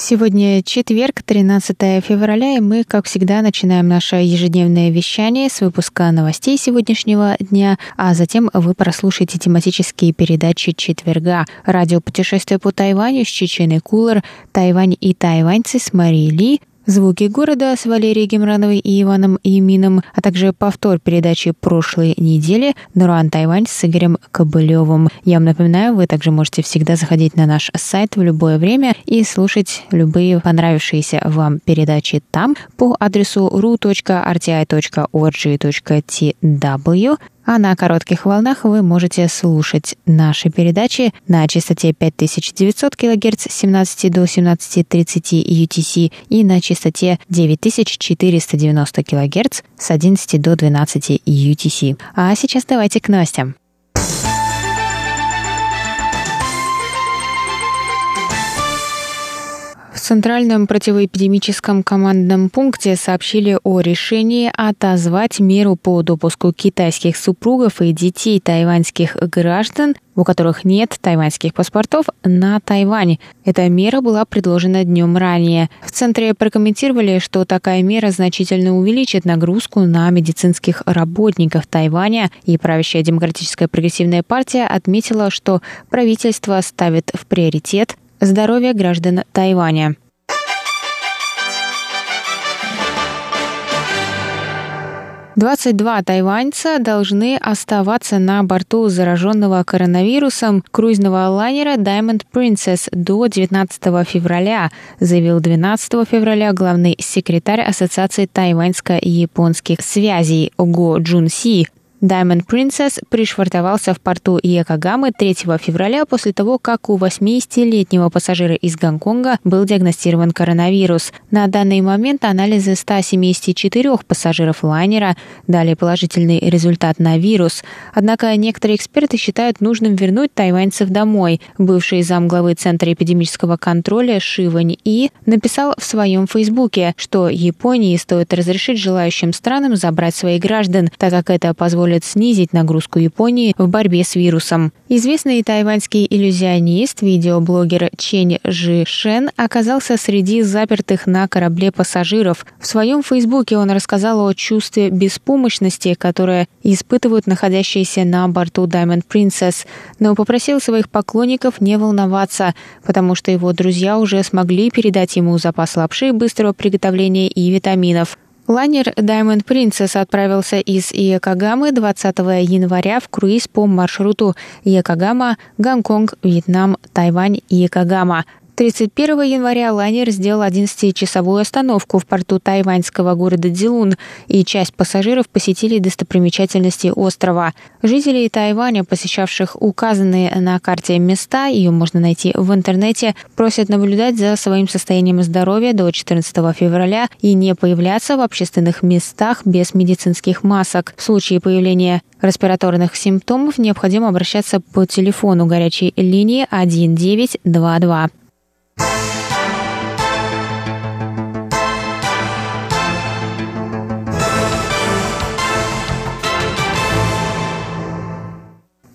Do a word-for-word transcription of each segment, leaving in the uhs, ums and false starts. Сегодня четверг, тринадцатое февраля, и мы, как всегда, начинаем наше ежедневное вещание с выпуска новостей сегодняшнего дня, а затем вы прослушаете тематические передачи четверга. Радиопутешествие по Тайваню с Чеченой Кулар, Тайвань и тайваньцы с Марией Ли, звуки города с Валерией Гемрановой и Иваном Имином, а также повтор передачи прошлой недели «Нуран Тайвань» с Игорем Кобылевым. Я вам напоминаю, вы также можете всегда заходить на наш сайт в любое время и слушать любые понравившиеся вам передачи там по адресу ru точка эр ти ай точка орг точка ти дабл ю. А на коротких волнах вы можете слушать наши передачи на частоте пять тысяч девятьсот килогерц с семнадцати до семнадцати тридцати ю ти си и на частоте девять тысяч четыреста девяносто килогерц с одиннадцати до двенадцати ю ти си. А сейчас давайте к новостям. В Центральном противоэпидемическом командном пункте сообщили о решении отозвать меру по допуску китайских супругов и детей тайваньских граждан, у которых нет тайваньских паспортов, на Тайвань. Эта мера была предложена днем ранее. В центре прокомментировали, что такая мера значительно увеличит нагрузку на медицинских работников Тайваня, и правящая Демократическая прогрессивная партия отметила, что правительство ставит в приоритет здоровье граждан Тайваня. двадцать два тайваньца должны оставаться на борту зараженного коронавирусом круизного лайнера Diamond Princess до девятнадцатого февраля, заявил двенадцатого февраля главный секретарь Ассоциации тайваньско-японских связей Го Джун Си. Diamond Princess пришвартовался в порту Иокогамы третьего февраля после того, как у восьмидесятилетнего пассажира из Гонконга был диагностирован коронавирус. На данный момент анализы ста семидесяти четырёх пассажиров лайнера дали положительный результат на вирус. Однако некоторые эксперты считают нужным вернуть тайваньцев домой. Бывший замглавы Центра эпидемического контроля Шивани И написал в своем фейсбуке, что Японии стоит разрешить желающим странам забрать своих граждан, так как это позволит снизить нагрузку Японии в борьбе с вирусом. Известный тайваньский иллюзионист, видеоблогер Чэнь Жишен оказался среди запертых на корабле пассажиров. В своем фейсбуке он рассказал о чувстве беспомощности, которое испытывают находящиеся на борту Diamond Princess, но попросил своих поклонников не волноваться, потому что его друзья уже смогли передать ему запас лапши быстрого приготовления и витаминов. Лайнер Diamond Princess отправился из Иокогамы двадцатого января в круиз по маршруту Иокогама, Гонконг, Вьетнам, Тайвань, Иокогама. тридцать первого января лайнер сделал одиннадцатичасовую остановку в порту тайваньского города Дилун, и часть пассажиров посетили достопримечательности острова. Жителей Тайваня, посещавших указанные на карте места, ее можно найти в интернете, просят наблюдать за своим состоянием здоровья до четырнадцатого февраля и не появляться в общественных местах без медицинских масок. В случае появления респираторных симптомов необходимо обращаться по телефону горячей линии один девять два два.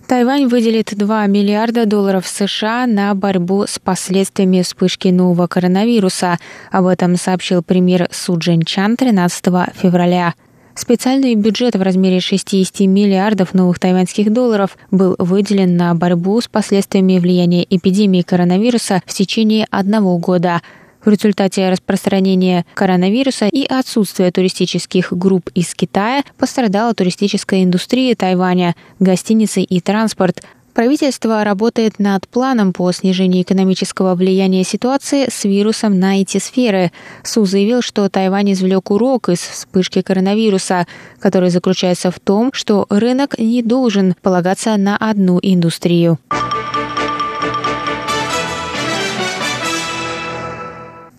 Тайвань выделит два миллиарда долларов США на борьбу с последствиями вспышки нового коронавируса. Об этом сообщил премьер Суджин Чан тринадцатого февраля. Специальный бюджет в размере шестидесяти миллиардов новых тайваньских долларов был выделен на борьбу с последствиями влияния эпидемии коронавируса в течение одного года. В результате распространения коронавируса и отсутствия туристических групп из Китая пострадала туристическая индустрия Тайваня, гостиницы и транспорт. Правительство работает над планом по снижению экономического влияния ситуации с вирусом на эти сферы. Су заявил, что Тайвань извлек урок из вспышки коронавируса, который заключается в том, что рынок не должен полагаться на одну индустрию.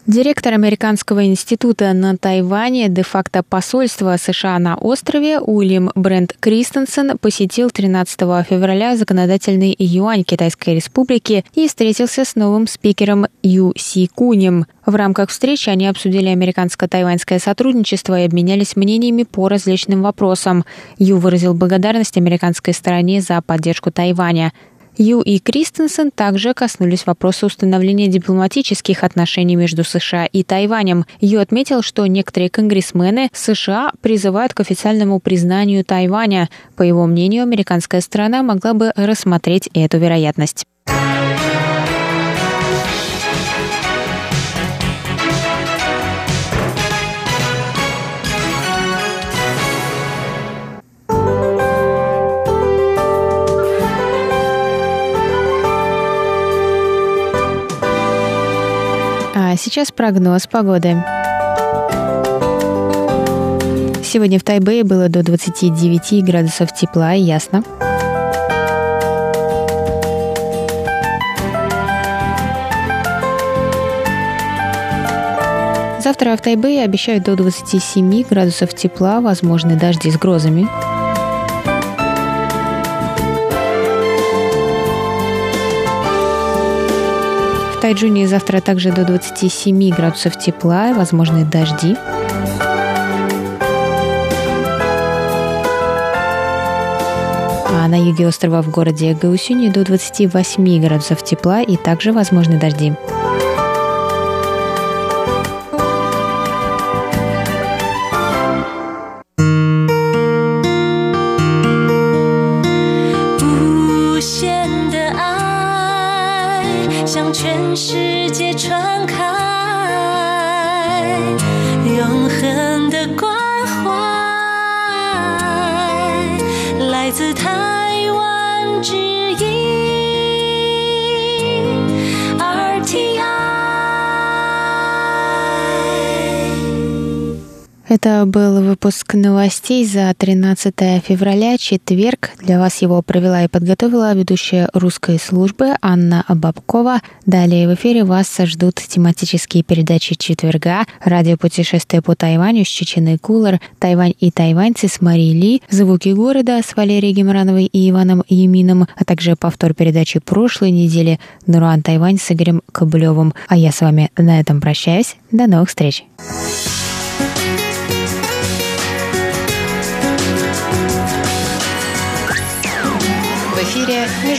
Директор Американского института на Тайване, де-факто посольства США на острове Уильям Брент-Кристенсен посетил тринадцатого февраля законодательный юань Китайской Республики и встретился с новым спикером Ю Сикунем. В рамках встречи они обсудили американско-тайваньское сотрудничество и обменялись мнениями по различным вопросам. Ю выразил благодарность американской стороне за поддержку Тайваня. Ю и Кристенсен также коснулись вопроса установления дипломатических отношений между США и Тайванем. Ю отметил, что некоторые конгрессмены США призывают к официальному признанию Тайваня. По его мнению, американская сторона могла бы рассмотреть эту вероятность. Сейчас прогноз погоды. Сегодня в Тайбэе было до двадцати девяти градусов тепла и ясно. Завтра в Тайбэе обещают до двадцати семи градусов тепла, возможны дожди с грозами. В Тайчжуне завтра также до двадцати семи градусов тепла, возможны дожди. А на юге острова в городе Гаосюне до двадцати восьми градусов тепла и также возможны дожди. Это был выпуск новостей за тринадцатое февраля, четверг. Для вас его провела и подготовила ведущая русской службы Анна Бобкова. Далее в эфире вас ждут тематические передачи четверга, радиопутешествие по Тайваню с Чеченой Кулар, Тайвань и тайваньцы с Марией Ли, звуки города с Валерией Гемрановой и Иваном Имином, а также повтор передачи прошлой недели «Нуран Тайвань» с Игорем Кобылевым. А я с вами на этом прощаюсь. До новых встреч! В эфире